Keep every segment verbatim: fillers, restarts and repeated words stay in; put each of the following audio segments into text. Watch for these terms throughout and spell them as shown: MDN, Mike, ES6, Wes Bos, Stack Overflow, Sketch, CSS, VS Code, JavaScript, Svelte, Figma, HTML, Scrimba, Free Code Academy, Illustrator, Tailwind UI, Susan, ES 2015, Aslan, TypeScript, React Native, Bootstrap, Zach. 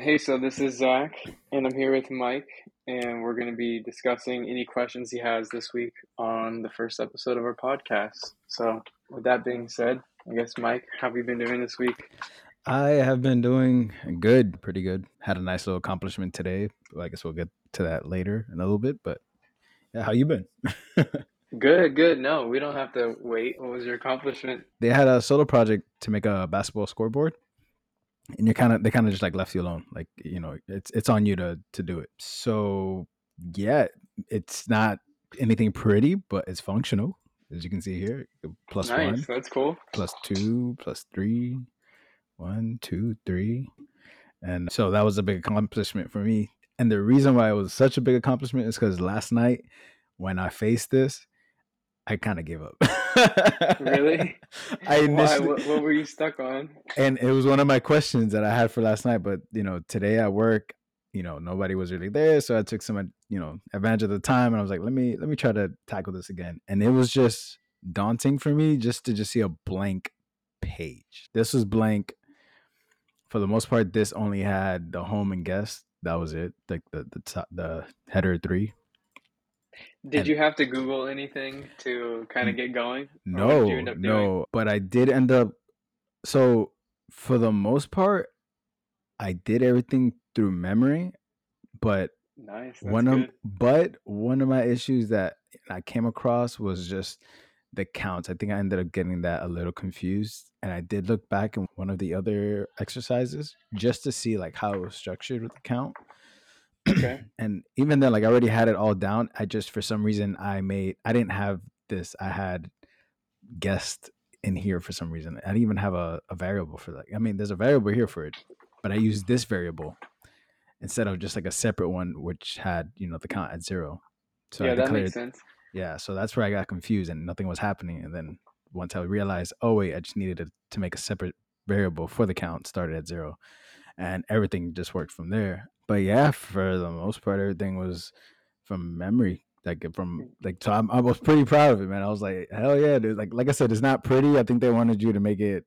Hey, so this is Zach, and I'm here with Mike, and we're going to be discussing any questions he has this week on the first episode of our podcast. So with that being said, I guess, Mike, how have you been doing this week? I have been doing good, pretty good. Had a nice little accomplishment today. I guess we'll get to that later in a little bit, but yeah, how you been? Good, good. No, we don't have to wait. What was your accomplishment? They had a solo project to make a basketball scoreboard. And you're kind of, they kind of just like left you alone. Like, you know, it's, it's on you to, to do it. So yeah, it's not anything pretty, but it's functional, as you can see here. Plus nice, one. That's cool. Plus two, plus three, one, two, three. And so that was a big accomplishment for me. And the reason why it was such a big accomplishment is because last night when I faced this, I kind of gave up. Really? I initially, Why? What, what were you stuck on? And it was one of my questions that I had for last night. But, you know, today at work, you know, nobody was really there. So I took some, you know, advantage of the time. And I was like, let me let me try to tackle this again. And it was just daunting for me just to just see a blank page. This was blank. For the most part, this only had the home and guest. That was it. Like the, the, the, the header three. Did and, you have to Google anything to kind of get going? No, no, but I did end up, so for the most part, I did everything through memory, but nice, one of, but one of my issues that I came across was just the counts. I think I ended up getting that a little confused, and I did look back in one of the other exercises just to see like how it was structured with the count. Okay. And even then, like I already had it all down. I just, for some reason, I made, I didn't have this. I had guest in here for some reason. I didn't even have a, a variable for that. I mean, there's a variable here for it, but I used this variable instead of just like a separate one, which had, you know, the count at zero. So yeah, I declared, that makes sense. Yeah. So that's where I got confused and nothing was happening. And then once I realized, oh wait, I just needed to, to make a separate variable for the count started at zero, and everything just worked from there. But yeah, for the most part, everything was from memory. Like from like, so I'm, I was pretty proud of it, man. I was like, hell yeah, dude! Like, like I said, it's not pretty. I think they wanted you to make it.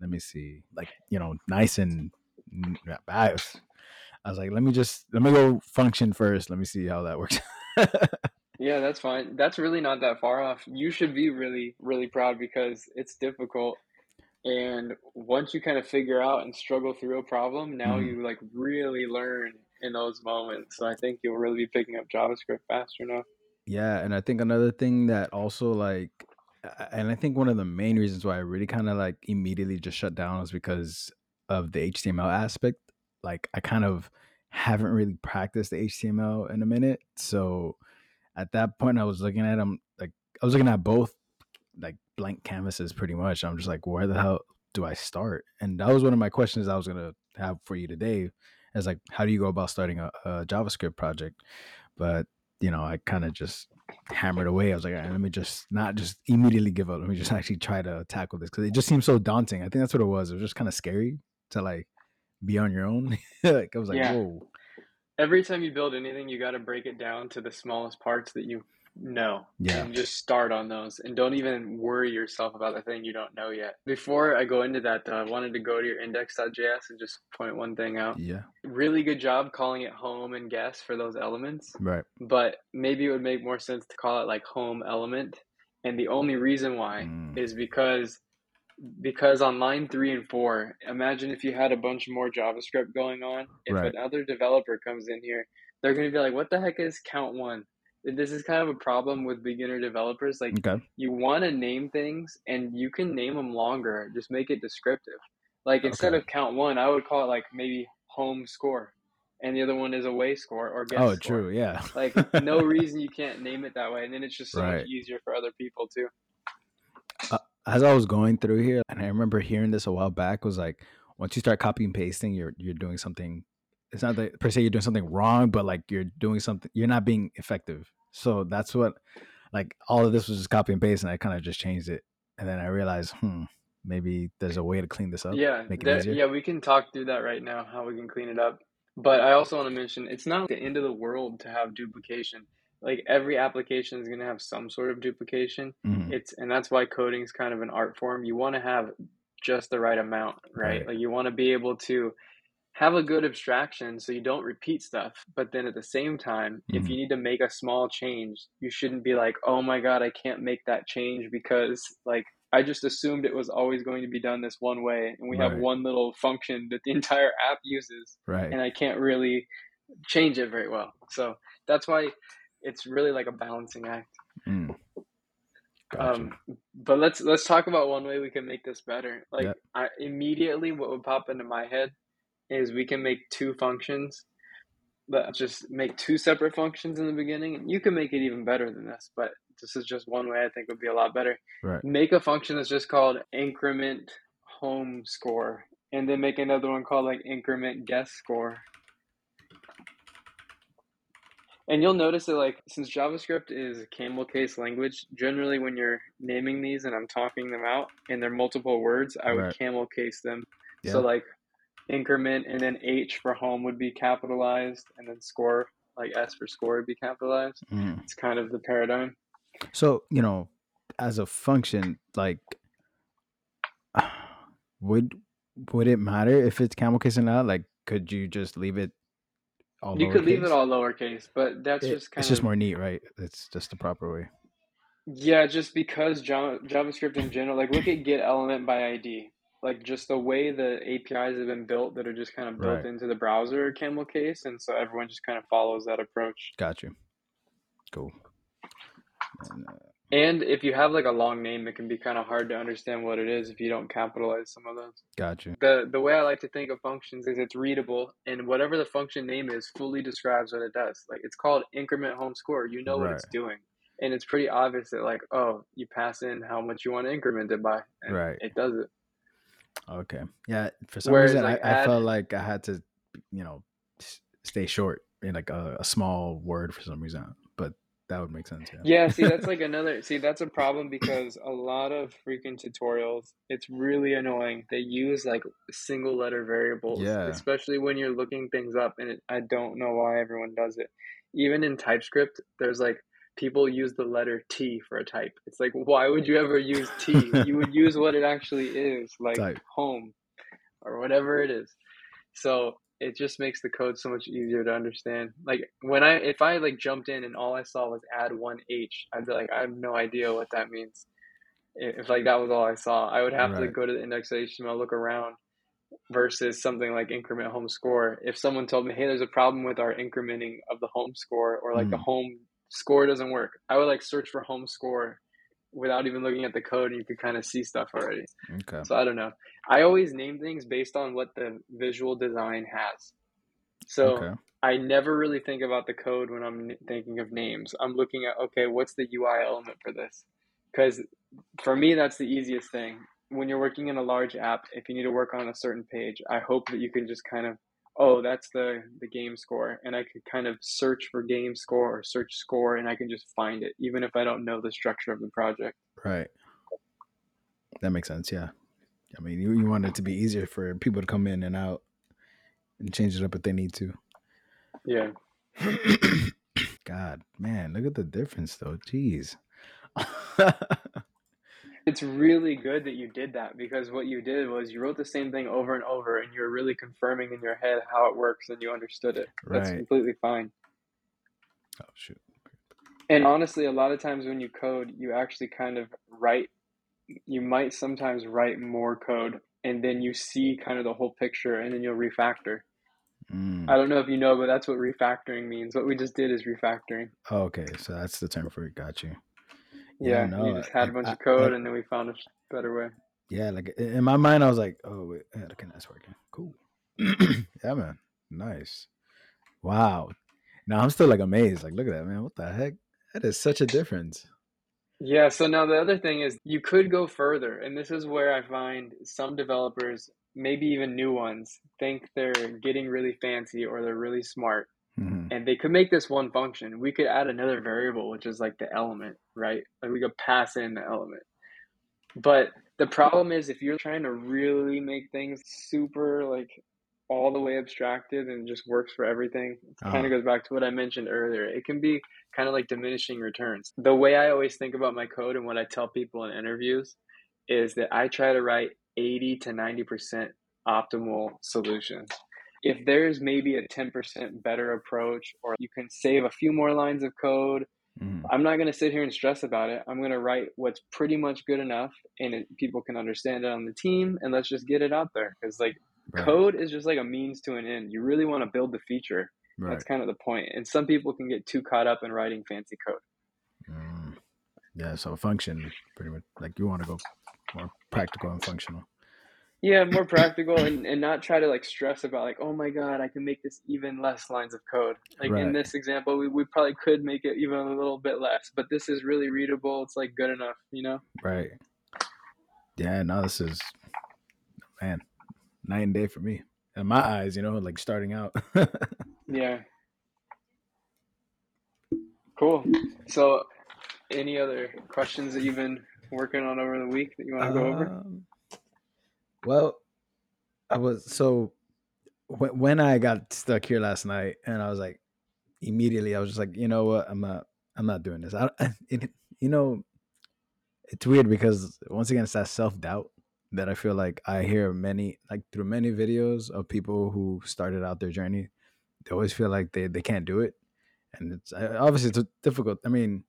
Let me see, like you know, nice and. I was, I was like, let me just let me go function first. Let me see how that works. Yeah, that's fine. That's really not that far off. You should be really, really proud because it's difficult. And once you kind of figure out and struggle through a problem, now mm. you like really learn in those moments. So I think you'll really be picking up JavaScript faster now. Yeah. And I think another thing that also like, and I think one of the main reasons why I really kind of like immediately just shut down is because of the H T M L aspect. Like I kind of haven't really practiced the H T M L in a minute. So at that point I was looking at them, like I was looking at both like blank canvases pretty much. I'm just like, where the hell do I start? And that was one of my questions I was going to have for you today is like, how do you go about starting a, a JavaScript project? But, you know, I kind of just hammered away. I was like, all right, let me just not just immediately give up. Let me just actually try to tackle this because it just seems so daunting. I think that's what it was. It was just kind of scary to like be on your own. Like I was like, yeah. Whoa. Every time you build anything, you got to break it down to the smallest parts that you No, yeah. And just start on those and don't even worry yourself about the thing you don't know yet. Before I go into that, though, I wanted to go to your index dot j s and just point one thing out. Yeah. Really good job calling it home and guest for those elements. Right. But maybe it would make more sense to call it like home element. And the only reason why mm. is because because on line three and four, imagine if you had a bunch more JavaScript going on. If right. another developer comes in here, they're going to be like, what the heck is count one? This is kind of a problem with beginner developers. Like okay. you want to name things and you can name them longer. Just make it descriptive. Like instead okay. of count one, I would call it like maybe home score. And the other one is away score or guest score. Oh, true. Yeah. Like no reason you can't name it that way. And then it's just so right. much easier for other people too. Uh, as I was going through here, and I remember hearing this a while back, was like, once you start copying and pasting, you're you're doing something. It's not that per se you're doing something wrong, but like you're doing something, you're not being effective. So that's what, like all of this was just copy and paste and I kind of just changed it. And then I realized, hmm, maybe there's a way to clean this up. Yeah, make it that, easier. Yeah, we can talk through that right now, how we can clean it up. But I also want to mention, it's not the end of the world to have duplication. Like every application is going to have some sort of duplication. Mm-hmm. It's and that's why coding is kind of an art form. You want to have just the right amount, right? right. Like you want to be able to have a good abstraction so you don't repeat stuff. But then at the same time, mm-hmm. if you need to make a small change, you shouldn't be like, oh my God, I can't make that change because like I just assumed it was always going to be done this one way. And we right. have one little function that the entire app uses. Right. And I can't really change it very well. So that's why it's really like a balancing act. Mm. Gotcha. Um, but let's, let's talk about one way we can make this better. Like yep. I, immediately what would pop into my head is we can make two functions. Let's just make two separate functions in the beginning. And you can make it even better than this, but this is just one way I think would be a lot better. Right. Make a function that's just called increment home score, and then make another one called like increment guest score. And you'll notice that like, since JavaScript is a camel case language, generally when you're naming these and I'm talking them out and they're multiple words, I would right. camel case them. Yeah. So like increment and then H for home would be capitalized, and then score, like S for score would be capitalized. Mm. It's kind of the paradigm. So, you know, as a function, like would, would it matter if it's camel case or not? Like, could you just leave it? All you could leave it all lowercase, but that's it, just kind it's of... It's just more neat, right? It's just the proper way. Yeah, just because Java, JavaScript in general, like look at get element by I D. Like just the way the A P Is have been built that are just kind of built right. into the browser camel case, and so everyone just kind of follows that approach. Got you. Cool. And, uh... and if you have like a long name, it can be kind of hard to understand what it is if you don't capitalize some of those. Gotcha. The the way I like to think of functions is it's readable, and whatever the function name is fully describes what it does. Like it's called increment home score. You know right. what it's doing. And it's pretty obvious that like, oh, you pass in how much you want to increment it by. And right. it does it. Okay. Yeah. For some Whereas reason, like I, add, I felt like I had to, you know, stay short in like a, a small word for some reason, but that would make sense. Yeah. yeah see, that's like another, see, that's a problem because a lot of freaking tutorials, it's really annoying. They use like single letter variables, yeah. especially when you're looking things up, and it, I don't know why everyone does it. Even in TypeScript, there's like people use the letter T for a type. It's like, why would you ever use T? You would use what it actually is, like type. Home or whatever it is. So it just makes the code so much easier to understand. Like when I, if I like jumped in and all I saw was add one H, I'd be like, I have no idea what that means. If like that was all I saw, I would have right. to go to the index H T M L, look around, versus something like increment home score. If someone told me, hey, there's a problem with our incrementing of the home score, or like mm. the home score doesn't work, I would like search for home score without even looking at the code, and you could kind of see stuff already. Okay. So I don't know. I always name things based on what the visual design has. So okay. I never really think about the code when I'm thinking of names. I'm looking at, okay, what's the U I element for this? Because for me, that's the easiest thing. When you're working in a large app, if you need to work on a certain page, I hope that you can just kind of, oh, that's the, the game score. And I could kind of search for game score or search score, and I can just find it, even if I don't know the structure of the project. Right. That makes sense. Yeah. I mean, you, you want it to be easier for people to come in and out and change it up if they need to. Yeah. God, man, look at the difference though. Jeez. It's really good that you did that, because what you did was you wrote the same thing over and over, and you're really confirming in your head how it works, and you understood it. Right. That's completely fine. Oh, shoot. And honestly, a lot of times when you code, you actually kind of write, you might sometimes write more code, and then you see kind of the whole picture, and then you'll refactor. Mm. I don't know if you know, but that's what refactoring means. What we just did is refactoring. Oh, okay, so that's the term for it. Got you. Yeah, yeah no, we just had a bunch I, of code I, I, and then we found a better way. Yeah, like in my mind, I was like, oh, wait, okay, that's working. Cool. Yeah, man. Nice. Wow. Now I'm still like amazed. Like, look at that, man. What the heck? That is such a difference. Yeah. So now the other thing is you could go further. And this is where I find some developers, maybe even new ones, think they're getting really fancy or they're really smart. Mm-hmm. And they could make this one function. We could add another variable, which is like the element, right? Like we could pass in the element. But the problem is if you're trying to really make things super like all the way abstracted and just works for everything, it uh-huh. kind of goes back to what I mentioned earlier. It can be kind of like diminishing returns. The way I always think about my code and what I tell people in interviews is that I try to write eighty to ninety percent optimal solutions. if there's maybe a ten percent better approach, or you can save a few more lines of code, mm. I'm not going to sit here and stress about it. I'm going to write what's pretty much good enough, and it, people can understand it on the team, and let's just get it out there. Because like right. code is just like a means to an end. You really want to build the feature. Right. That's kind of the point. And some people can get too caught up in writing fancy code. Mm. Yeah, so function, pretty much. Like you want to go more practical and functional. Yeah, more practical, and, and not try to like stress about like, oh my God, I can make this even less lines of code. Like right. in this example, we, we probably could make it even a little bit less, but this is really readable. It's like good enough, you know? Right. Yeah, no, this is, man, night and day for me. In my eyes, you know, like starting out. Yeah. Cool. So any other questions that you've been working on over the week that you want to go um... over? Well, I was, so when, when I got stuck here last night, and I was like, immediately, I was just like, you know what, I'm not, I'm not doing this. I, it, you know, it's weird because once again, it's that self-doubt that I feel like I hear many, like through many videos of people who started out their journey, they always feel like they, they can't do it. And it's obviously it's difficult. I mean,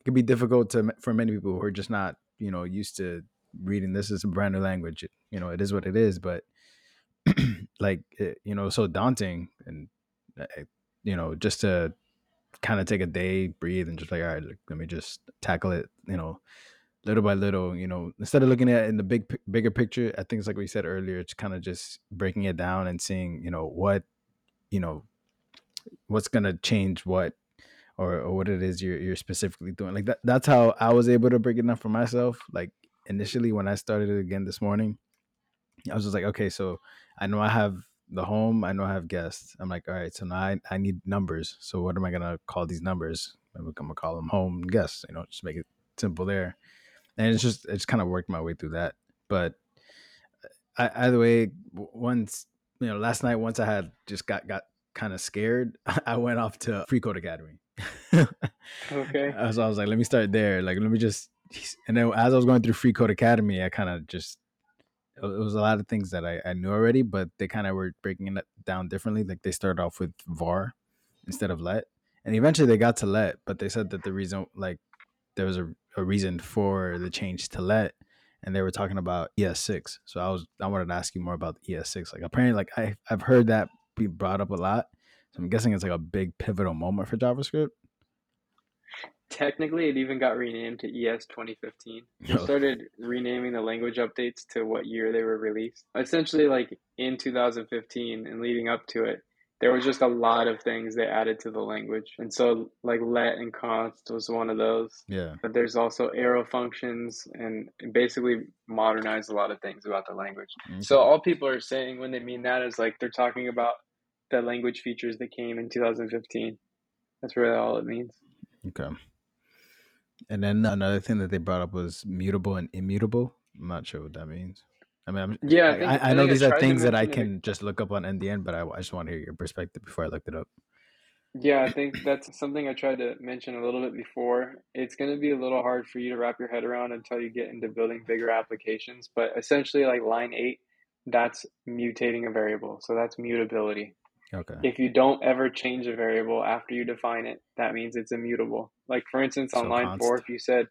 it can be difficult to for many people who are just not, you know, used to reading. This is a brand new language, you know, it is what it is, but like, it, you know, so daunting. And, uh, you know, just to kind of take a day, breathe, and just like, all right, look, let me just tackle it, you know, little by little, you know, instead of looking at it in the big, bigger picture. I think it's like we said earlier, it's kind of just breaking it down and seeing, you know, what, you know, what's going to change what, or, or what it is you're, you're specifically doing. Like that, that's how I was able to break it down for myself. Like, initially when I started it again this morning, I was just like, okay, so I know I have the home, I know I have guests. I'm like, all right, so now I, I need numbers. So what am I going to call these numbers? I'm going to call them home guests, you know, just make it simple there. And it's just, it's kind of worked my way through that. But I, either way, once, you know, last night, once I had just got, got kind of scared, I went off to Free Code Academy. Okay. So I was like, let me start there. Like, let me just, and then as I was going through Free Code Academy, I kind of just, it was a lot of things that I, I knew already, but they kind of were breaking it down differently. Like they started off with var instead of let, and eventually they got to let, but they said that the reason, like there was a, a reason for the change to let, and they were talking about E S six. So I was, I wanted to ask you more about the E S six. Like apparently, like I, I've heard that be brought up a lot. So I'm guessing it's like a big pivotal moment for JavaScript. Technically, it even got renamed to E S twenty fifteen. They started renaming the language updates to what year they were released. Essentially, like in two thousand fifteen and leading up to it, there was just a lot of things they added to the language. And so like let and const was one of those. Yeah. But there's also arrow functions, and basically modernized a lot of things about the language. Okay. So all people are saying when they mean that is like they're talking about the language features that came in two thousand fifteen. That's really all it means. Okay. And then another thing that they brought up was mutable and immutable. I'm not sure what that means. I mean, I'm, yeah, I, think, I, I, I know these I are things that I can it. just look up on M D N, but I, I just want to hear your perspective before I looked it up. Yeah, I think that's something I tried to mention a little bit before. It's going to be a little hard for you to wrap your head around until you get into building bigger applications. But essentially, like line eight, that's mutating a variable. So that's mutability. Okay. If you don't ever change a variable after you define it, that means it's immutable. Like, for instance, on so line const. four, if you said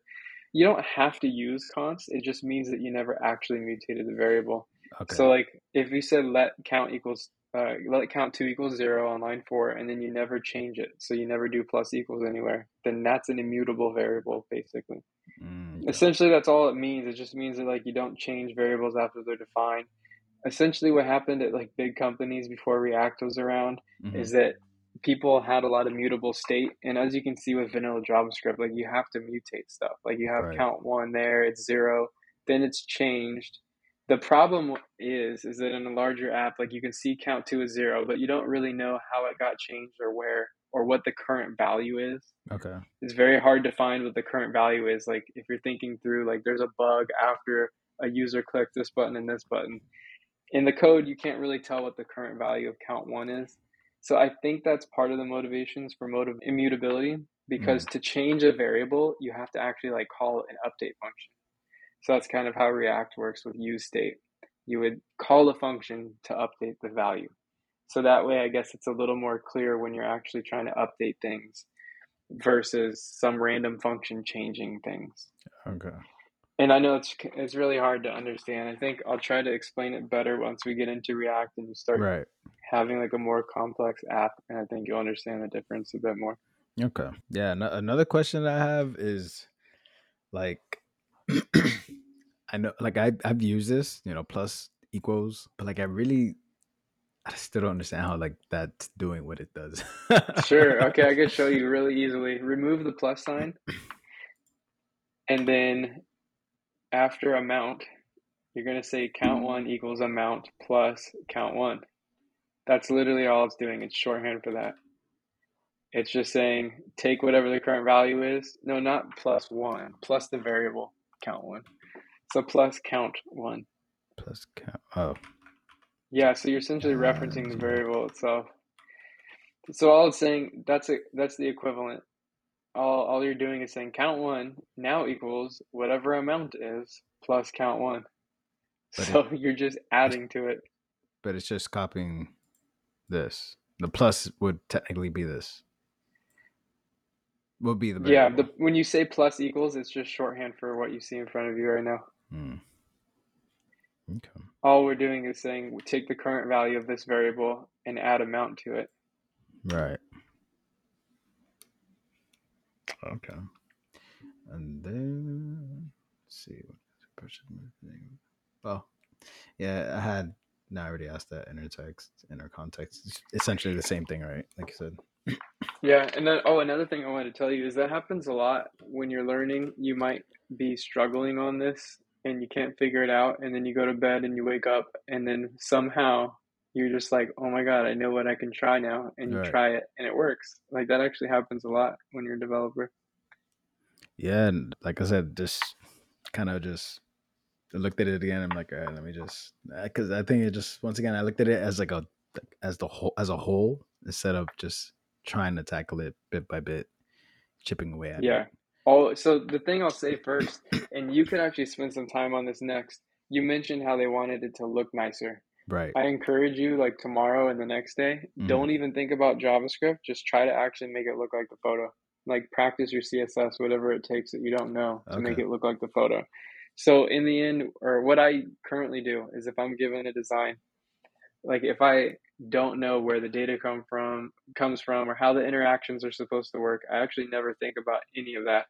you don't have to use const, it just means that you never actually mutated the variable. Okay. So, like, if you said let count equals uh, let count two equals zero on line four, and then you never change it, so you never do plus equals anywhere, then that's an immutable variable, basically. Mm, yeah. Essentially, that's all it means. It just means that, like, you don't change variables after they're defined. Essentially what happened at like big companies before React was around mm-hmm. is that people had a lot of mutable state. And as you can see with vanilla JavaScript, like you have to mutate stuff. Like you have right. count one there, it's zero, then it's changed. The problem is, is that in a larger app, like you can see count two is zero, but you don't really know how it got changed or where or what the current value is. Okay. It's very hard to find what the current value is. Like if you're thinking through, like there's a bug after a user clicked this button and this button. In the code, you can't really tell what the current value of count one is. So I think that's part of the motivations for motive immutability, because mm. to change a variable, you have to actually like call an update function. So that's kind of how React works with useState. You would call a function to update the value. So that way, I guess it's a little more clear when you're actually trying to update things versus some random function changing things. Okay. And I know it's it's really hard to understand. I think I'll try to explain it better once we get into React and you start right. having like a more complex app. And I think you'll understand the difference a bit more. Okay. Yeah. No, another question that I have is like, I know, like I, I've used this, you know, plus equals, but like I really, I still don't understand how like that's doing what it does. Sure. Okay. I could show you really easily. Remove the plus sign. And then after amount, you're going to say count one equals amount plus count one. That's literally all it's doing. It's shorthand for that. It's just saying take whatever the current value is. No, not plus one, plus the variable count one. So plus count one. Plus count. Oh. Yeah, so you're essentially referencing the variable itself. So all it's saying, that's a that's the equivalent. All all you're doing is saying count one now equals whatever amount is plus count one. But so it, you're just adding to it. But it's just copying this. The plus would technically be this. Would be the variable. Yeah, the, when you say plus equals, it's just shorthand for what you see in front of you right now. Hmm. Okay. All we're doing is saying we take the current value of this variable and add amount to it. Right. Okay. And then let's see what the person thing. Oh, yeah. I had no. I already asked that inner text, inner context. It's essentially the same thing, right? Like you said. Yeah, and then oh, another thing I wanted to tell you is that happens a lot when you're learning. You might be struggling on this, and you can't figure it out, and then you go to bed and you wake up, and then somehow you're just like, oh my God, I know what I can try now, and you right. try it, and it works. Like that actually happens a lot when you're a developer. Yeah, and like I said, just kind of just I looked at it again. I'm like, all right, let me just, because I think it just once again I looked at it as like a as the whole as a whole instead of just trying to tackle it bit by bit, chipping away at yeah. it. Yeah. Oh, so the thing I'll say first, and you could actually spend some time on this next. You mentioned how they wanted it to look nicer. Right. I encourage you, like tomorrow and the next day, mm-hmm. don't even think about JavaScript. Just try to actually make it look like the photo. Like practice your C S S, whatever it takes that you don't know to okay. make it look like the photo. So in the end, or what I currently do is if I'm given a design, like if I don't know where the data come from comes from or how the interactions are supposed to work, I actually never think about any of that.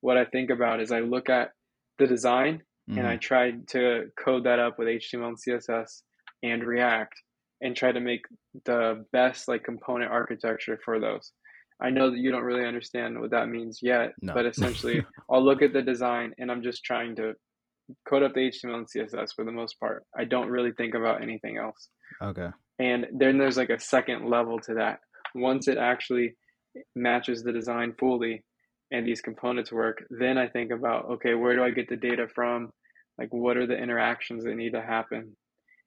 What I think about is I look at the design mm-hmm. and I try to code that up with H T M L and C S S and React and try to make the best like component architecture for those. I know that you don't really understand what that means yet, no. but essentially I'll look at the design and I'm just trying to code up the H T M L and C S S for the most part. I don't really think about anything else. Okay. And then there's like a second level to that. Once it actually matches the design fully and these components work, then I think about, okay, where do I get the data from? Like, what are the interactions that need to happen?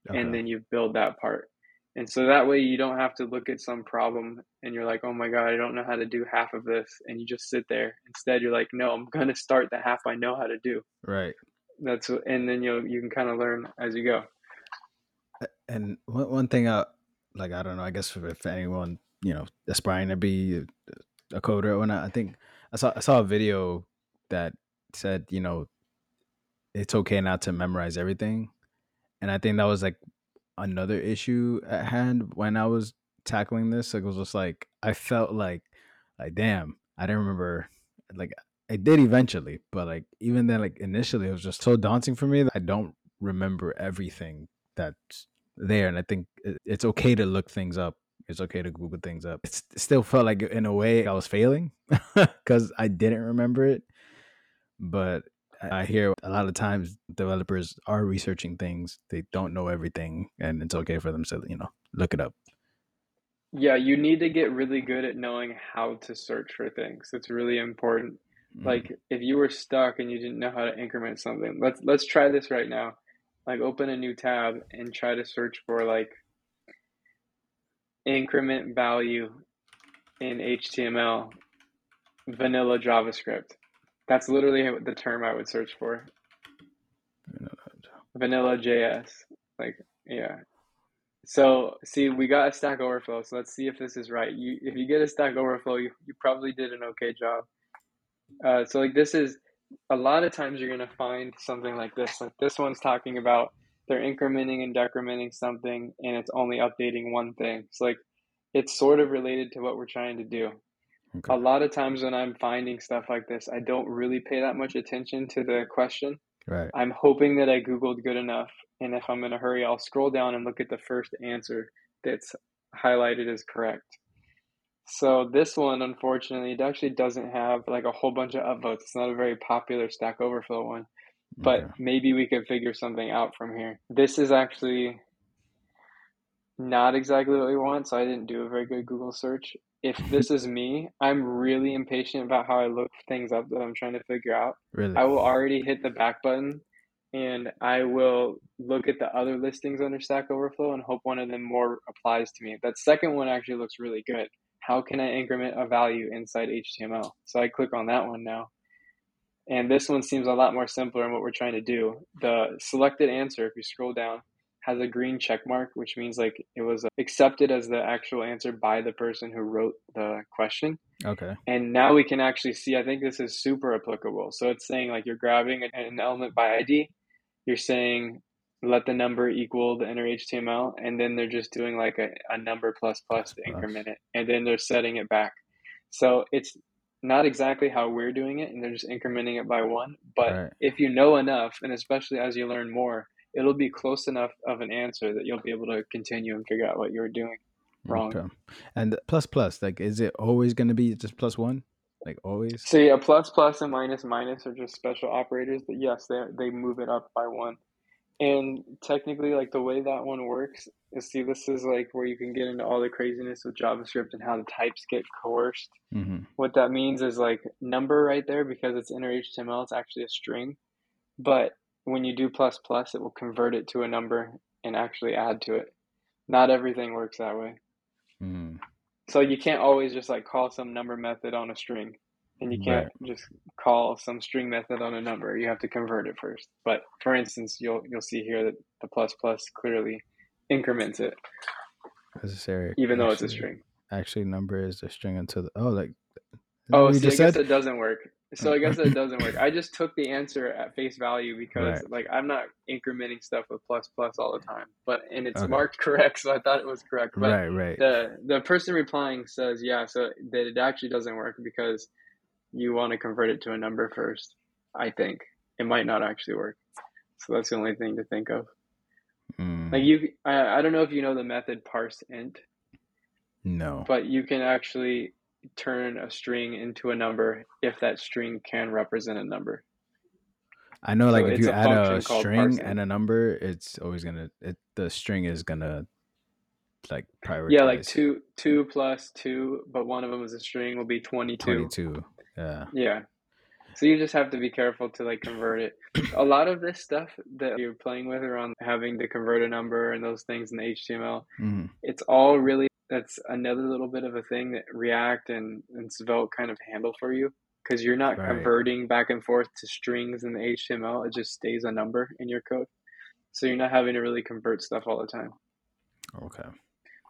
Okay. And then you build that part. And so that way you don't have to look at some problem and you're like, oh my God, I don't know how to do half of this. And you just sit there. Instead, you're like, no, I'm going to start the half I know how to do. Right. That's what, and then you'll, you can kind of learn as you go. And one one thing, I, like, I don't know, I guess for, for anyone, you know, aspiring to be a coder or whatnot, I think I saw I saw a video that said, you know, it's okay not to memorize everything. And I think that was like another issue at hand when I was tackling this. Like, it was just like, I felt like, like, damn, I didn't remember, like, I did eventually. But like, even then, like, initially, it was just so daunting for me that I don't remember everything that's there. And I think it's okay to look things up. It's okay to Google things up. It's, it still felt like in a way I was failing because I didn't remember it. But I hear a lot of times developers are researching things. They don't know everything and it's okay for them to, you know, look it up. Yeah, you need to get really good at knowing how to search for things. It's really important. Mm-hmm. Like if you were stuck and you didn't know how to increment something, let's let's try this right now. Like open a new tab and try to search for like increment value in H T M L, vanilla JavaScript. That's literally the term I would search for. Vanilla J S. Like, yeah. So see, we got a Stack Overflow. So let's see if this is right. You, if you get a Stack Overflow, you, you probably did an okay job. Uh, so like this is a lot of times you're gonna find something like this. Like this one's talking about they're incrementing and decrementing something, and it's only updating one thing. So like it's sort of related to what we're trying to do. Okay. A lot of times when I'm finding stuff like this, I don't really pay that much attention to the question. Right. I'm hoping that I Googled good enough. And if I'm in a hurry, I'll scroll down and look at the first answer that's highlighted as correct. So this one, unfortunately, it actually doesn't have like a whole bunch of upvotes. It's not a very popular Stack Overflow one, but yeah. Maybe we could figure something out from here. This is actually not exactly what we want, so I didn't do a very good Google search. If this is me, I'm really impatient about how I look things up that I'm trying to figure out. Really? I will already hit the back button, and I will look at the other listings under Stack Overflow and hope one of them more applies to me. That second one actually looks really good. How can I increment a value inside H T M L? So I click on that one now. And this one seems a lot more simpler in what we're trying to do. The selected answer, if you scroll down, has a green check mark, which means like it was accepted as the actual answer by the person who wrote the question. Okay. And now we can actually see, I think this is super applicable. So it's saying like you're grabbing an element by I D. You're saying, let the number equal the inner H T M L, and then they're just doing like a, a number plus plus to increment it, and then they're setting it back. So it's not exactly how we're doing it, and they're just incrementing it by one. But right. If you know enough, and especially as you learn more, it'll be close enough of an answer that you'll be able to continue and figure out what you're doing wrong. Okay. And plus plus, like, is it always going to be just plus one? Like always? See, a plus plus and minus minus are just special operators that, yes, they they move it up by one. And technically, like the way that one works is, see, this is like where you can get into all the craziness with JavaScript and how the types get coerced. Mm-hmm. What that means is like number right there, because it's inner H T M L, it's actually a string. But when you do plus plus, it will convert it to a number and actually add to it. Not everything works that way. Mm. So you can't always just like call some number method on a string, and you can't right. just call some string method on a number. You have to convert it first. But for instance, you'll you'll see here that the plus plus clearly increments it, necessary, even actually, though it's a string. Actually, number is a string until the, oh like oh so I guess it doesn't work. So I guess that doesn't work. I just took the answer at face value because right. like I'm not incrementing stuff with plus plus all the time. But and it's okay. marked correct, so I thought it was correct. But right, right. the the person replying says yeah, so that it actually doesn't work because you want to convert it to a number first, I think. It might not actually work. So that's the only thing to think of. Mm. Like you I, I don't know if you know the method parse int. No. But you can actually turn a string into a number if that string can represent a number. I know, like, so if you a add a string and a number, it's always gonna it, the string is gonna like prioritize. Yeah, like two two plus two, but one of them is a string, will be twenty-two. twenty-two. Yeah. Yeah. So you just have to be careful to like convert it. A lot of this stuff that you're playing with around having to convert a number and those things in the H T M L, mm-hmm. it's all really that's another little bit of a thing that React and, and Svelte kind of handle for you, because you're not right. converting back and forth to strings in the H T M L. It just stays a number in your code. So you're not having to really convert stuff all the time. Okay.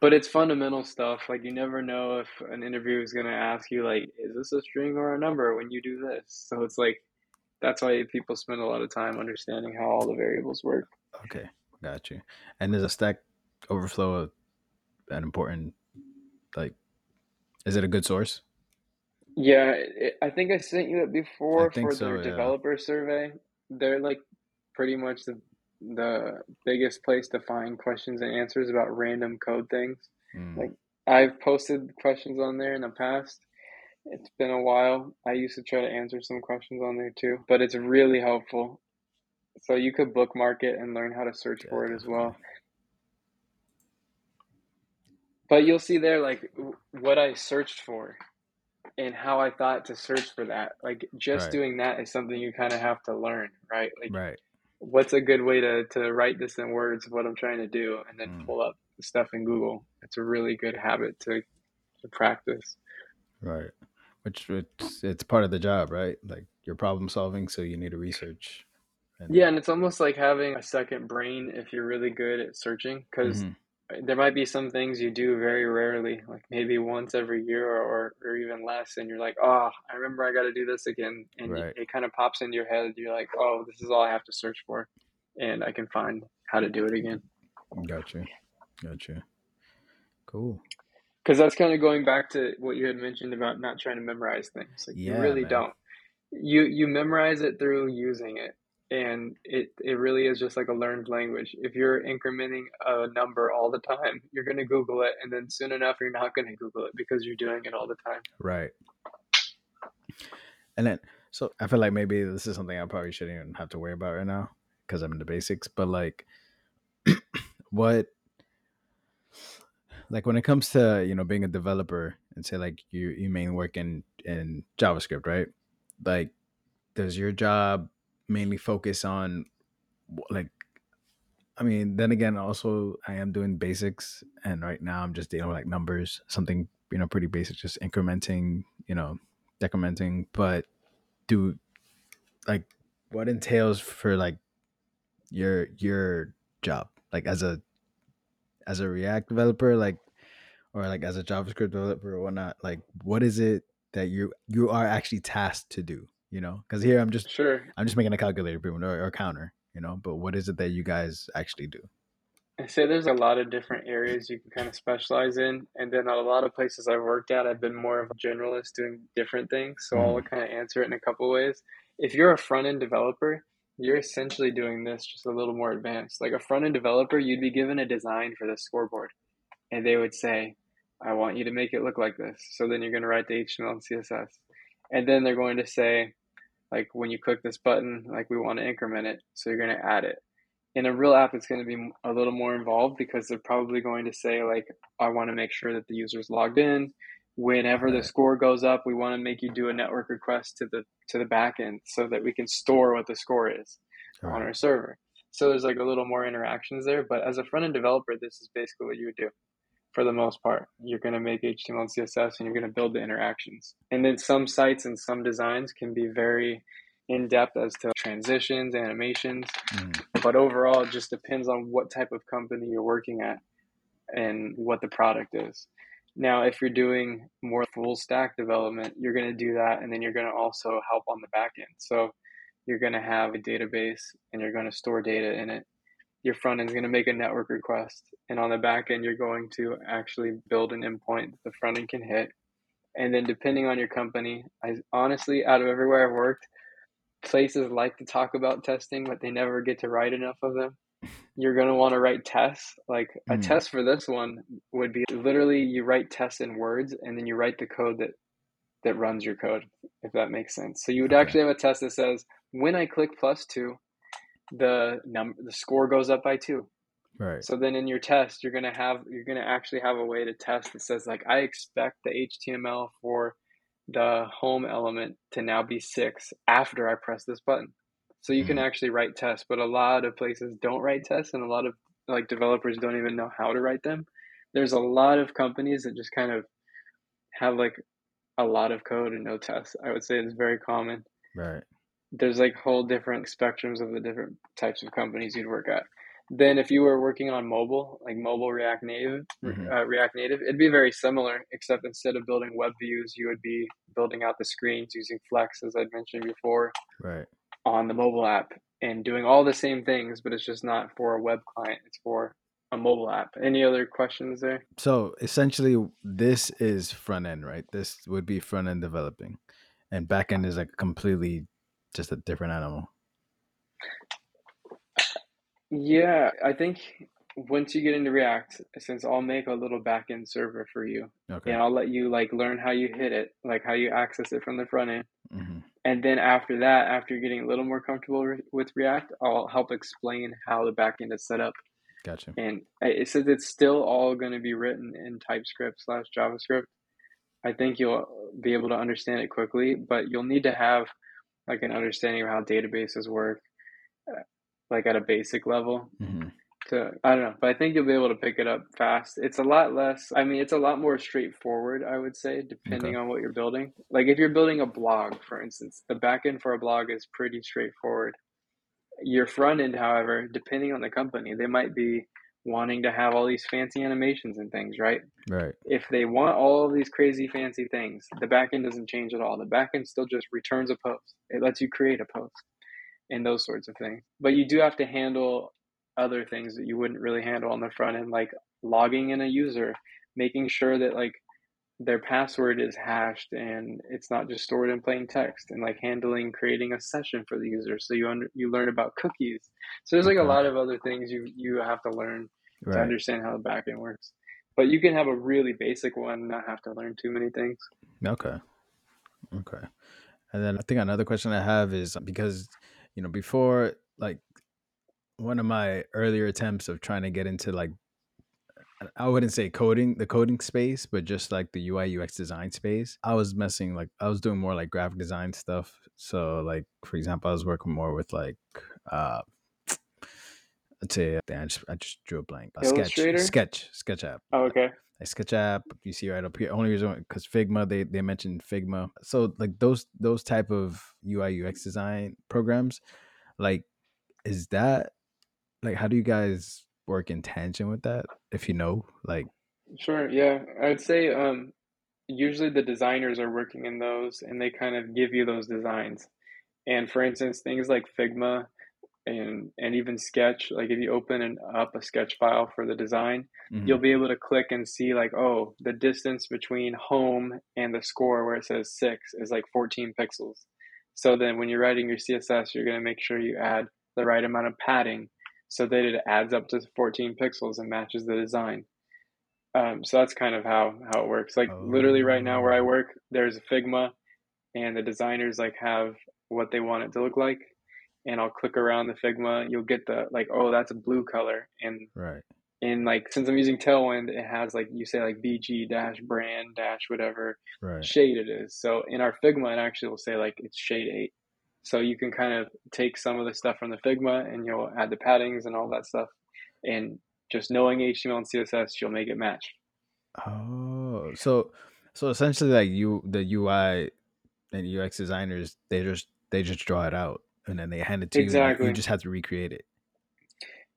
But it's fundamental stuff. Like you never know if an interviewer is going to ask you, like, is this a string or a number when you do this? So it's like, that's why people spend a lot of time understanding how all the variables work. Okay. Got you. And there's a Stack Overflow of an important, like, is it a good source? Yeah, it, I think I sent you it before for so, their yeah. developer survey. They're like pretty much the the biggest place to find questions and answers about random code things. Mm. Like I've posted questions on there in the past. It's been a while. I used to try to answer some questions on there too, but it's really helpful. So you could bookmark it and learn how to search yeah, for it definitely. As well. But you'll see there, like, what I searched for and how I thought to search for that. Like, just right. doing that is something you kind of have to learn, right? Like, right. what's a good way to, to write this in words of what I'm trying to do, and then mm. pull up stuff in Google. It's a really good habit to to practice. Right. Which, which it's part of the job, right? Like, you're problem solving, so you need to research. And yeah, and it's almost like having a second brain if you're really good at searching, because mm-hmm. there might be some things you do very rarely, like maybe once every year or, or even less. And you're like, oh, I remember I got to do this again. And right. you, it kind of pops into your head. You're like, oh, this is all I have to search for. And I can find how to do it again. Gotcha. Gotcha. Cool. Because that's kind of going back to what you had mentioned about not trying to memorize things. Like yeah, you really man. don't. You you memorize it through using it. And it, it really is just like a learned language. If you're incrementing a number all the time, you're going to Google it. And then soon enough, you're not going to Google it because you're doing it all the time. Right. And then, so I feel like maybe this is something I probably shouldn't even have to worry about right now because I'm in the basics. But like what, like when it comes to, you know, being a developer and say like you, you mainly work in, in JavaScript, right? Like does your job mainly focus on like, I mean, then again, also I am doing basics and right now I'm just dealing with like numbers, something, you know, pretty basic, just incrementing, you know, decrementing, but do like what entails for like your, your job, like as a, as a React developer, like, or like as a JavaScript developer or whatnot, like what is it that you, you are actually tasked to do? You know, because here I'm just sure I'm just making a calculator or, or counter, you know, but what is it that you guys actually do? I say there's a lot of different areas you can kind of specialize in. And then a lot of places I've worked at, I've been more of a generalist doing different things. So mm. I'll kind of answer it in a couple ways. If you're a front end developer, you're essentially doing this just a little more advanced. Like a front end developer, you'd be given a design for the scoreboard and they would say, I want you to make it look like this. So then you're going to write the H T M L and C S S. And then they're going to say, like, when you click this button, like, we want to increment it, so you're going to add it. In a real app, it's going to be a little more involved because they're probably going to say, like, I want to make sure that the user's logged in. Whenever the score goes up, we want to make you do a network request to the to the back end so that we can store what the score is right. on our server. So there's, like, a little more interactions there. But as a front-end developer, this is basically what you would do. For the most part, you're going to make H T M L and C S S and you're going to build the interactions. And then some sites and some designs can be very in depth as to transitions, animations. Mm. But overall, it just depends on what type of company you're working at and what the product is. Now, if you're doing more full stack development, you're going to do that. And then you're going to also help on the back end. So you're going to have a database and you're going to store data in it. Your front end is going to make a network request. And on the back end, you're going to actually build an endpoint that the front end can hit. And then depending on your company, I honestly, out of everywhere I've worked, places like to talk about testing, but they never get to write enough of them. You're going to want to write tests. Like a mm. test for this one would be literally you write tests in words, and then you write the code that, that runs your code, if that makes sense. So you would okay. actually have a test that says, when I click plus two, the number, the score goes up by two. Right. So then in your test, you're going to have, you're going to actually have a way to test that says like, I expect the H T M L for the home element to now be six after I press this button. So you mm-hmm. can actually write tests, but a lot of places don't write tests and a lot of like developers don't even know how to write them. There's a lot of companies that just kind of have like a lot of code and no tests. I would say it's very common. Right. There's like whole different spectrums of the different types of companies you'd work at. Then if you were working on mobile, like mobile React Native, mm-hmm. uh, React Native, it'd be very similar, except instead of building web views, you would be building out the screens using Flex, as I'd mentioned before, right. on the mobile app and doing all the same things, but it's just not for a web client. It's for a mobile app. Any other questions there? So essentially this is front end, right? This would be front end developing and back end is like completely just a different animal. Yeah, I think once you get into React, since I'll make a little backend server for you, okay. and I'll let you like learn how you hit it, like how you access it from the front end. Mm-hmm. And then after that, after you're getting a little more comfortable re- with React, I'll help explain how the backend is set up. Gotcha. And it says it's still all going to be written in TypeScript slash JavaScript. I think you'll be able to understand it quickly, but you'll need to have like an understanding of how databases work, like at a basic level. Mm-hmm. So I don't know, but I think you'll be able to pick it up fast. It's a lot less, I mean, it's a lot more straightforward, I would say, depending okay. on what you're building. Like if you're building a blog, for instance, the backend for a blog is pretty straightforward. Your front end, however, depending on the company, they might be wanting to have all these fancy animations and things, right? Right. If they want all of these crazy fancy things, the backend doesn't change at all. The backend still just returns a post. It lets you create a post and those sorts of things. But you do have to handle other things that you wouldn't really handle on the front end, like logging in a user, making sure that like their password is hashed and it's not just stored in plain text, and like handling creating a session for the user. So you under, you learn about cookies. So there's like okay. a lot of other things you, you have to learn right. to understand how the backend works, but you can have a really basic one and not have to learn too many things. Okay. Okay. And then I think another question I have is because, you know, before like one of my earlier attempts of trying to get into like, I wouldn't say coding, the coding space, but just like the U I U X design space. I was messing like I was doing more like graphic design stuff. So like, for example, I was working more with like, uh, let's say I just, I just drew a blank. Uh, Illustrator? Sketch, Sketch, Sketch app. Oh, okay. Like Sketch app, you see right up here. Only reason because Figma, they they mentioned Figma. So like those those type of U I U X design programs, like is that like how do you guys work in tangent with that, if you know, like? Sure, yeah. I'd say um, usually the designers are working in those and they kind of give you those designs. And for instance, things like Figma and and even Sketch, like if you open an, up a Sketch file for the design, mm-hmm. you'll be able to click and see like, oh, the distance between home and the score where it says six is like fourteen pixels. So then when you're writing your C S S, you're going to make sure you add the right amount of padding so that it adds up to fourteen pixels and matches the design. Um, so that's kind of how, how it works. Like oh. literally right now where I work, there's a Figma and the designers like have what they want it to look like. And I'll click around the Figma. You'll get the like, oh, that's a blue color. And right. and like, since I'm using Tailwind, it has like, you say like B G dash brand dash whatever right. shade it is. So in our Figma, it actually will say like it's shade eight. So you can kind of take some of the stuff from the Figma and you'll add the paddings and all that stuff. And just knowing H T M L and C S S, you'll make it match. Oh, so so essentially like you, the U I and U X designers, they just they just draw it out and then they hand it to exactly. you. And you just have to recreate it.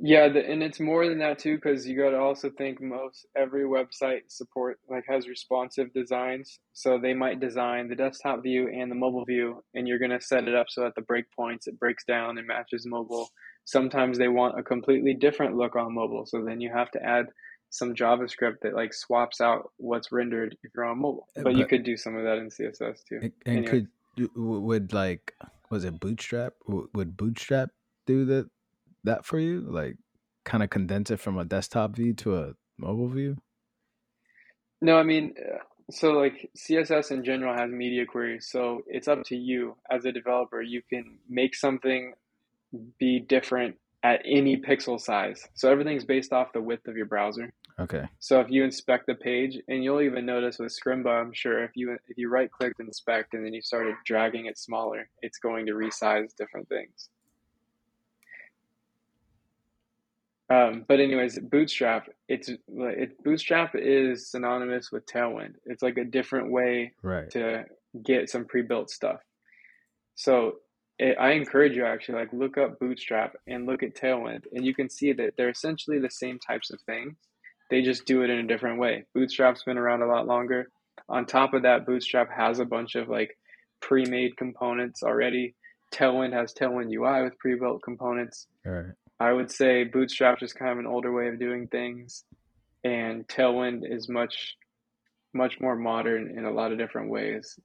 Yeah, the, and it's more than that too, because you got to also think most every website support like has responsive designs, so they might design the desktop view and the mobile view, and you're gonna set it up so that the breakpoints it breaks down and matches mobile. Sometimes they want a completely different look on mobile, so then you have to add some JavaScript that like swaps out what's rendered if you're on mobile. But, but you could do some of that in C S S too. And anyway. could would like was it Bootstrap? Would Bootstrap do the that for you, like kind of condense it from a desktop view to a mobile view? No, I mean, so like C S S in general has media queries, so it's up to you as a developer. You can make something be different at any pixel size. So everything's based off the width of your browser. Okay. So if you inspect the page, and you'll even notice with Scrimba, I'm sure if you if you right clicked inspect and then you started dragging it smaller, it's going to resize different things. Um, but anyways, Bootstrap, it's it, Bootstrap is synonymous with Tailwind. It's like a different way right. to get some pre-built stuff. So it, I encourage you actually, like look up Bootstrap and look at Tailwind, and you can see that they're essentially the same types of things. They just do it in a different way. Bootstrap's been around a lot longer. On top of that, Bootstrap has a bunch of like pre-made components already. Tailwind has Tailwind U I with pre-built components. All right. I would say Bootstrap is kind of an older way of doing things, and Tailwind is much, much more modern in a lot of different ways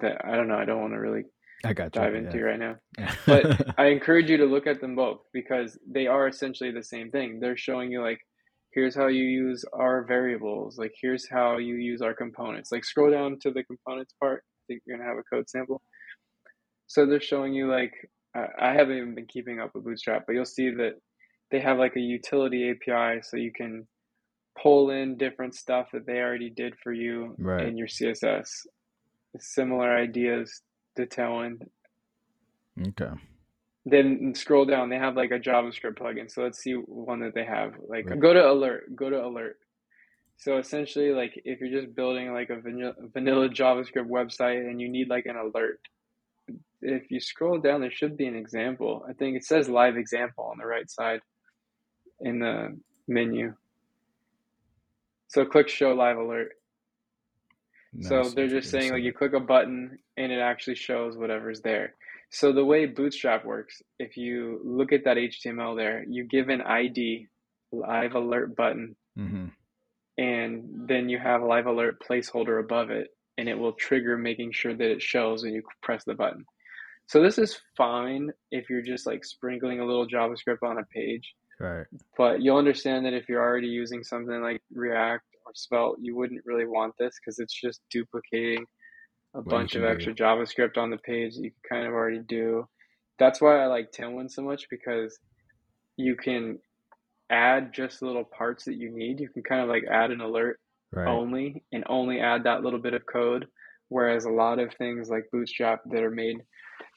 that I don't know. I don't want to really I got dive you, into yeah. right now, yeah. But I encourage you to look at them both because they are essentially the same thing. They're showing you like, here's how you use our variables. Like, here's how you use our components. Like scroll down to the components part. I think you're going to have a code sample. So they're showing you like, I haven't even been keeping up with Bootstrap, but you'll see that they have like a utility A P I so you can pull in different stuff that they already did for you right. in your C S S. Similar ideas to Tailwind. Okay. Then scroll down. They have like a JavaScript plugin. So let's see one that they have. Like right. go to alert, go to alert. So essentially like if you're just building like a vanilla, vanilla JavaScript website and you need like an alert, if you scroll down, there should be an example. I think it says live example on the right side in the menu. So click show live alert. Nice. So they're just saying like you click a button and it actually shows whatever's there. So the way Bootstrap works, if you look at that H T M L there, you give an I D live alert button, mm-hmm. and then you have live alert placeholder above it, and it will trigger making sure that it shows when you press the button. So this is fine if you're just like sprinkling a little JavaScript on a page. Right. But you'll understand that if you're already using something like React or Svelte, you wouldn't really want this because it's just duplicating a what bunch of extra do? JavaScript on the page that you kind of already do. That's why I like Tailwind so much, because you can add just little parts that you need. You can kind of like add an alert right. only and only add that little bit of code. Whereas a lot of things like Bootstrap that are made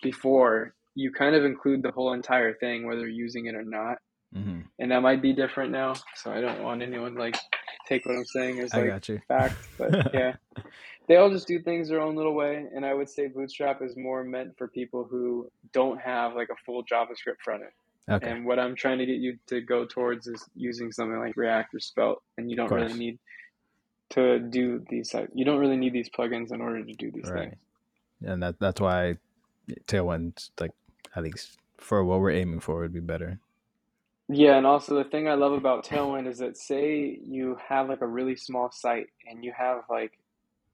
before, you kind of include the whole entire thing, whether you're using it or not. Mm-hmm. And that might be different now, so I don't want anyone like take what I'm saying as like I got you. fact. But yeah, they all just do things their own little way. And I would say Bootstrap is more meant for people who don't have like a full JavaScript front end. Okay. And what I'm trying to get you to go towards is using something like React or Svelte, and you don't really need to do these. You don't really need these plugins in order to do these right. things. And that that's why Tailwind, like at least for what we're aiming for, would be better. Yeah, and also the thing I love about Tailwind is that say you have like a really small site and you have like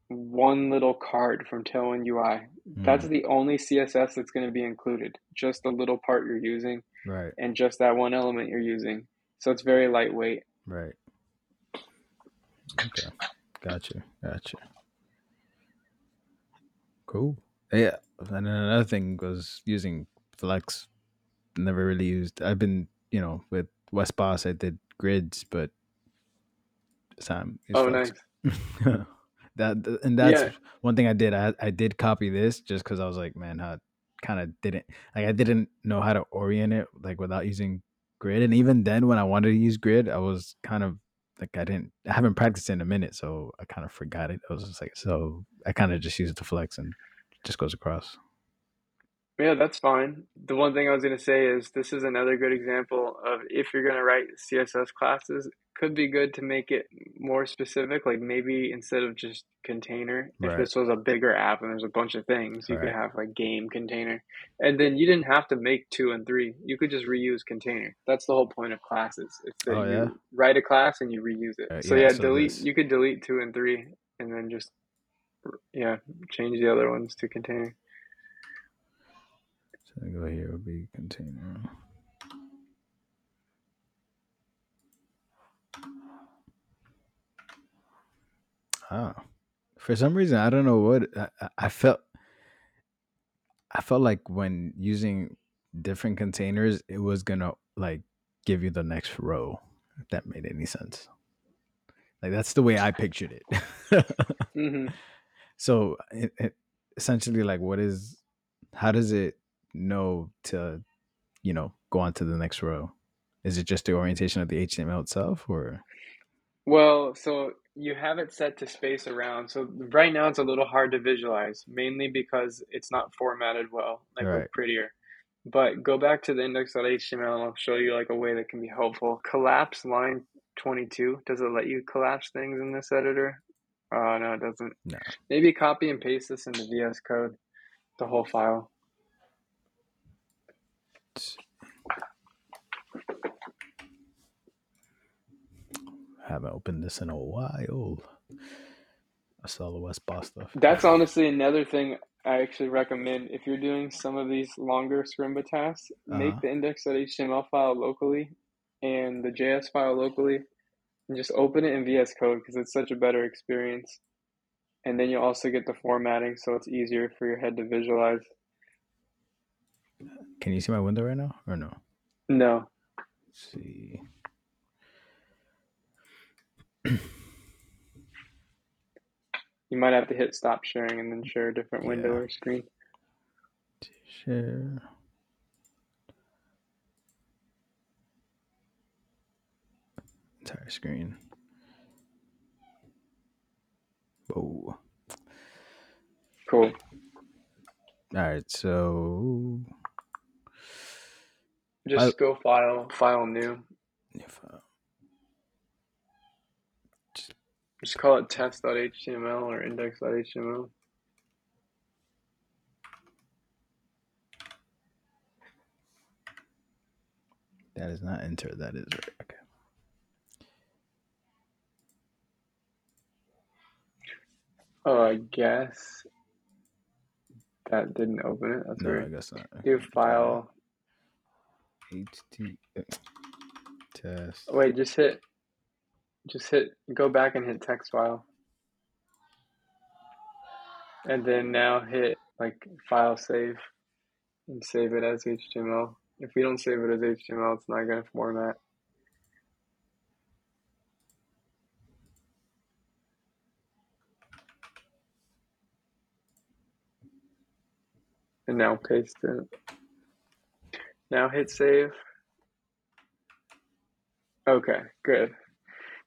one little card from Tailwind U I. Mm. That's the only C S S that's going to be included, just the little part you're using right. and just that one element you're using. So it's very lightweight. Right. Okay. Gotcha. Gotcha. Cool. Yeah. And then another thing was using Flex. Never really used. I've been... You know, with Wes Bos, I did grids, but this time. Oh, Flex. Nice. that and that's yeah. one thing I did. I I did copy this just because I was like, man, I kind of didn't like I didn't know how to orient it like without using grid. And even then, when I wanted to use grid, I was kind of like I didn't. I haven't practiced in a minute, so I kind of forgot it. I was just like, so I kind of just use it to Flex and it just goes across. Yeah, that's fine. The one thing I was going to say is this is another good example of if you're going to write C S S classes, it could be good to make it more specific. Like maybe instead of just container, right. if this was a bigger app and there's a bunch of things, you right. could have like game container. And then you didn't have to make two and three. You could just reuse container. That's the whole point of classes. It's that oh, you yeah? write a class and you reuse it. Uh, so yeah, yeah so delete. This. You could delete two and three and then just yeah change the other ones to container. I go here would be container. Ah, for some reason I don't know what I, I felt. I felt like when using different containers, it was gonna like give you the next row. If that made any sense, like that's the way I pictured it. mm-hmm. So it, it, essentially, like, what is? How does it? Know to you know go on to the next row? Is it just the orientation of the H T M L itself? Or well, so you have it set to space around, so right now it's a little hard to visualize, mainly because it's not formatted well like right. we're prettier. But go back to the index.html and I'll show you like a way that can be helpful. Collapse line twenty-two. Does it let you collapse things in this editor? Oh no, it doesn't. No. Maybe copy and paste this into V S Code, the whole file. Haven't opened this in a while. I saw the Wes Bos stuff. That's honestly another thing I actually recommend. If you're doing some of these longer Scrimba tasks, uh-huh. make the index.html file locally and the J S file locally and just open it in V S Code because it's such a better experience. And then you'll also get the formatting so it's easier for your head to visualize. Can you see my window right now or no? No. Let's see. You might have to hit stop sharing and then share a different yeah. window or screen. Share. Entire screen. Whoa. Cool. All right, so just I, go file, file new. New file. Just call it test.html or index.html. That is not enter. That is right. Okay. Oh, I guess that didn't open it. That's no, weird. I guess not. Do file. H T M L test. Wait, just hit. Just hit. Go back and hit text file. And then now hit like file save, and save it as H T M L. If we don't save it as H T M L, it's not going to format. And now paste it. Now hit save. Okay, good.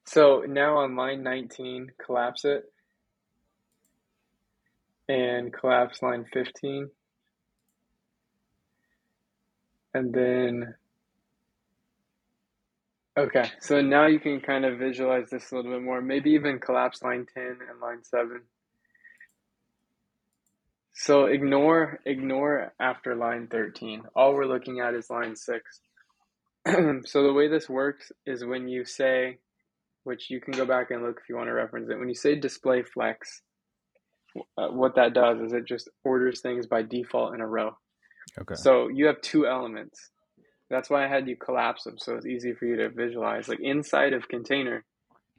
So now on line nineteen, collapse it. And collapse line fifteen. And then, okay, so now you can kind of visualize this a little bit more, maybe even collapse line ten and line seven. So ignore ignore after line thirteen. All we're looking at is line six. So the way this works is when you say, which you can go back and look if you want to reference it, when you say display flex, uh, what that does is it just orders things by default in a row. Okay. So you have two elements. That's why I had you collapse them, so it's easy for you to visualize. Like inside of container,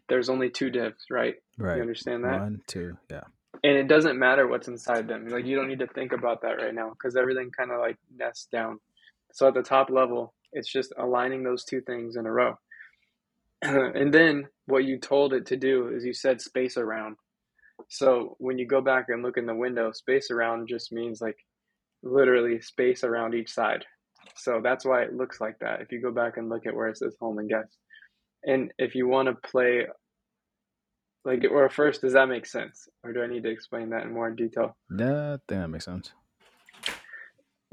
there's only two divs, right? Right. You understand that? One, two, yeah. And it doesn't matter what's inside them. Like you don't need to think about that right now because everything kind of like nests down. So at the top level, it's just aligning those two things in a row. And then what you told it to do is you said space around. So when you go back and look in the window, space around just means like literally space around each side. So that's why it looks like that. If you go back and look at where it says home and guest. And if you want to play like, or first, does that make sense? Or do I need to explain that in more detail? Yeah, I think that makes sense.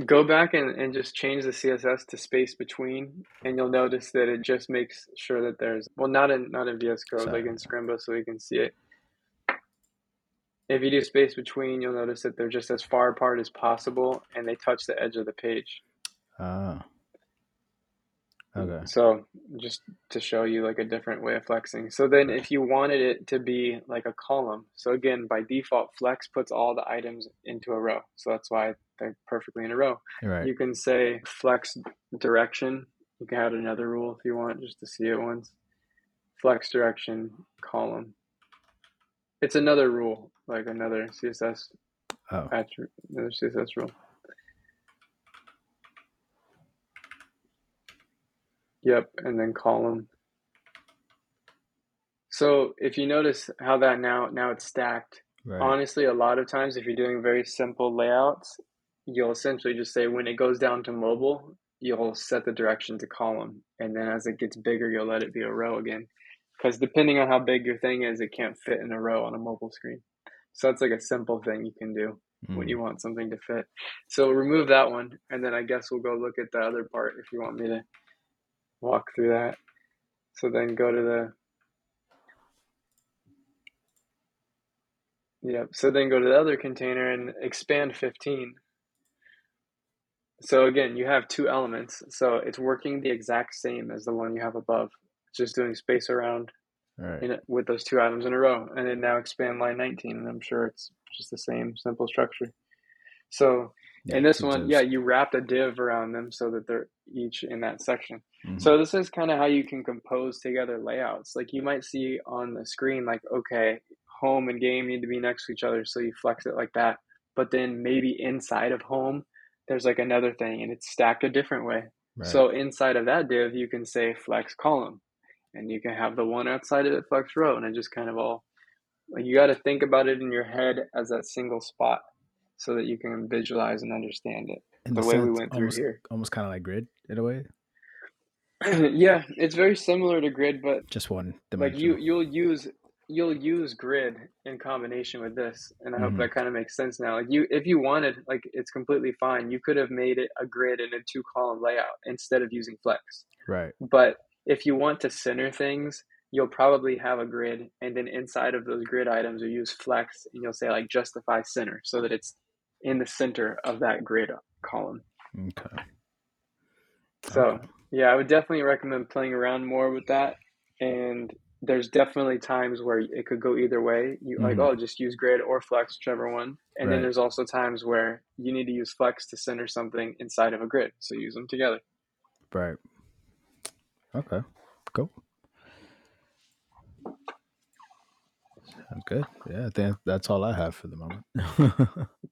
Go back and, and just change the C S S to space between, and you'll notice that it just makes sure that there's, well, not in not in V S Code, Sorry. like in Scrimba, so you can see it. If you do space between, you'll notice that they're just as far apart as possible, and they touch the edge of the page. Ah. Okay. So just to show you like a different way of flexing. So then if you wanted it to be like a column, so again, by default, flex puts all the items into a row. So that's why they're perfectly in a row. Right. You can say flex direction. You can add another rule if you want just to see it once. Flex direction column. It's another rule, like another C S S, oh. attri- another C S S rule. Yep, and then column. So if you notice how that now now it's stacked, right. Honestly, a lot of times if you're doing very simple layouts, you'll essentially just say when it goes down to mobile, you'll set the direction to column. And then as it gets bigger, you'll let it be a row again. Because depending on how big your thing is, it can't fit in a row on a mobile screen. So that's like a simple thing you can do mm. when you want something to fit. So remove that one, and then I guess we'll go look at the other part if you want me to walk through that. So then go to the yeah. So then go to the other container and expand fifteen. So again, you have two elements. So it's working the exact same as the one you have above. It's just doing space around right. in, with those two items in a row. And then now expand line nineteen. And I'm sure it's just the same simple structure. So yeah, in this one, divs. yeah, you wrapped a div around them so that they're each in that section. Mm-hmm. So this is kind of how you can compose together layouts. Like you might see on the screen, like, okay, home and game need to be next to each other. So you flex it like that. But then maybe inside of home, there's like another thing and it's stacked a different way. Right. So inside of that div, you can say flex column. And you can have the one outside of it flex row. And it just kind of all, like you got to think about it in your head as a single spot so that you can visualize and understand it. In the way we went through here. Almost kind of like grid in a way. Yeah, it's very similar to grid, but just one dimension. Like you, you'll use you'll use grid in combination with this, and I mm-hmm. hope that kind of makes sense now. Like you, if you wanted, like it's completely fine. You could have made it a grid and a two column layout instead of using flex. Right. But if you want to center things you'll probably have a grid, and then inside of those grid items you use flex and you'll say like justify center so that it's in the center of that grid column. Okay. So yeah, I would definitely recommend playing around more with that. And there's definitely times where it could go either way. You mm-hmm. like, oh, just use grid or flex, whichever one. And right. then there's also times where you need to use flex to center something inside of a grid. So use them together. Right. Okay, cool. Sounds good. Yeah, I think that's all I have for the moment.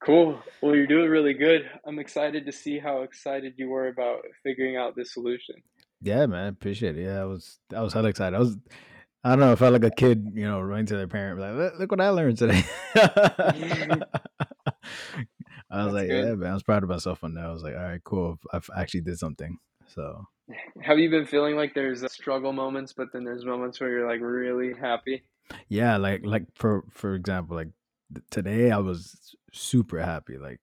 Cool. Well, you're doing really good. I'm excited to see how excited you were about figuring out this solution. Yeah, man, appreciate it. Yeah, I was, I was hella excited. I was, I don't know, I felt like a kid, you know, running to their parent, like, look, look what I learned today. I was that's like, good. Yeah, man, I was proud of myself on that. I was like, all right, cool. I've actually did something. So, have you been feeling like there's struggle moments, but then there's moments where you're like really happy? Yeah, like like for for example, like today I was super happy. Like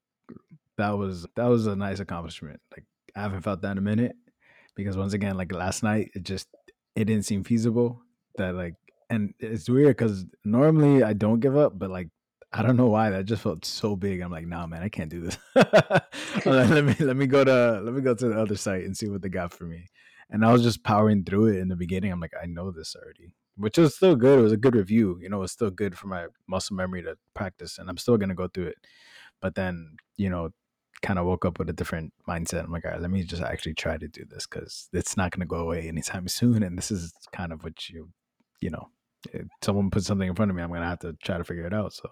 that was that was a nice accomplishment. Like I haven't felt that in a minute, because once again, like last night, it just it didn't seem feasible. That like, and it's weird because normally I don't give up, but like I don't know why that just felt so big. I'm like, nah, man, I can't do this. let me let me go to let me go to the other site and see what they got for me. And I was just powering through it in the beginning. I'm like, I know this already, which was still good. It was a good review. You know, it was still good for my muscle memory to practice, and I'm still gonna go through it. But then, you know, kind of woke up with a different mindset. I'm like, all right, let me just actually try to do this because it's not gonna go away anytime soon. And this is kind of what you, you know. If someone puts something in front of me, I'm going to have to try to figure it out. So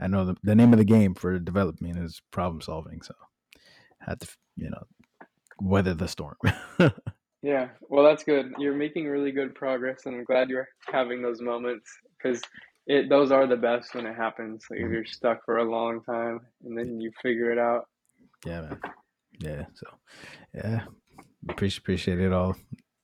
I know the, the name of the game for development is problem solving. So I had to, you know, weather the storm. Yeah. Well, that's good. You're making really good progress, and I'm glad you're having those moments because it, those are the best when it happens. Like if you're stuck for a long time and then you figure it out. Yeah, man. Yeah. So yeah, appreciate, appreciate it all.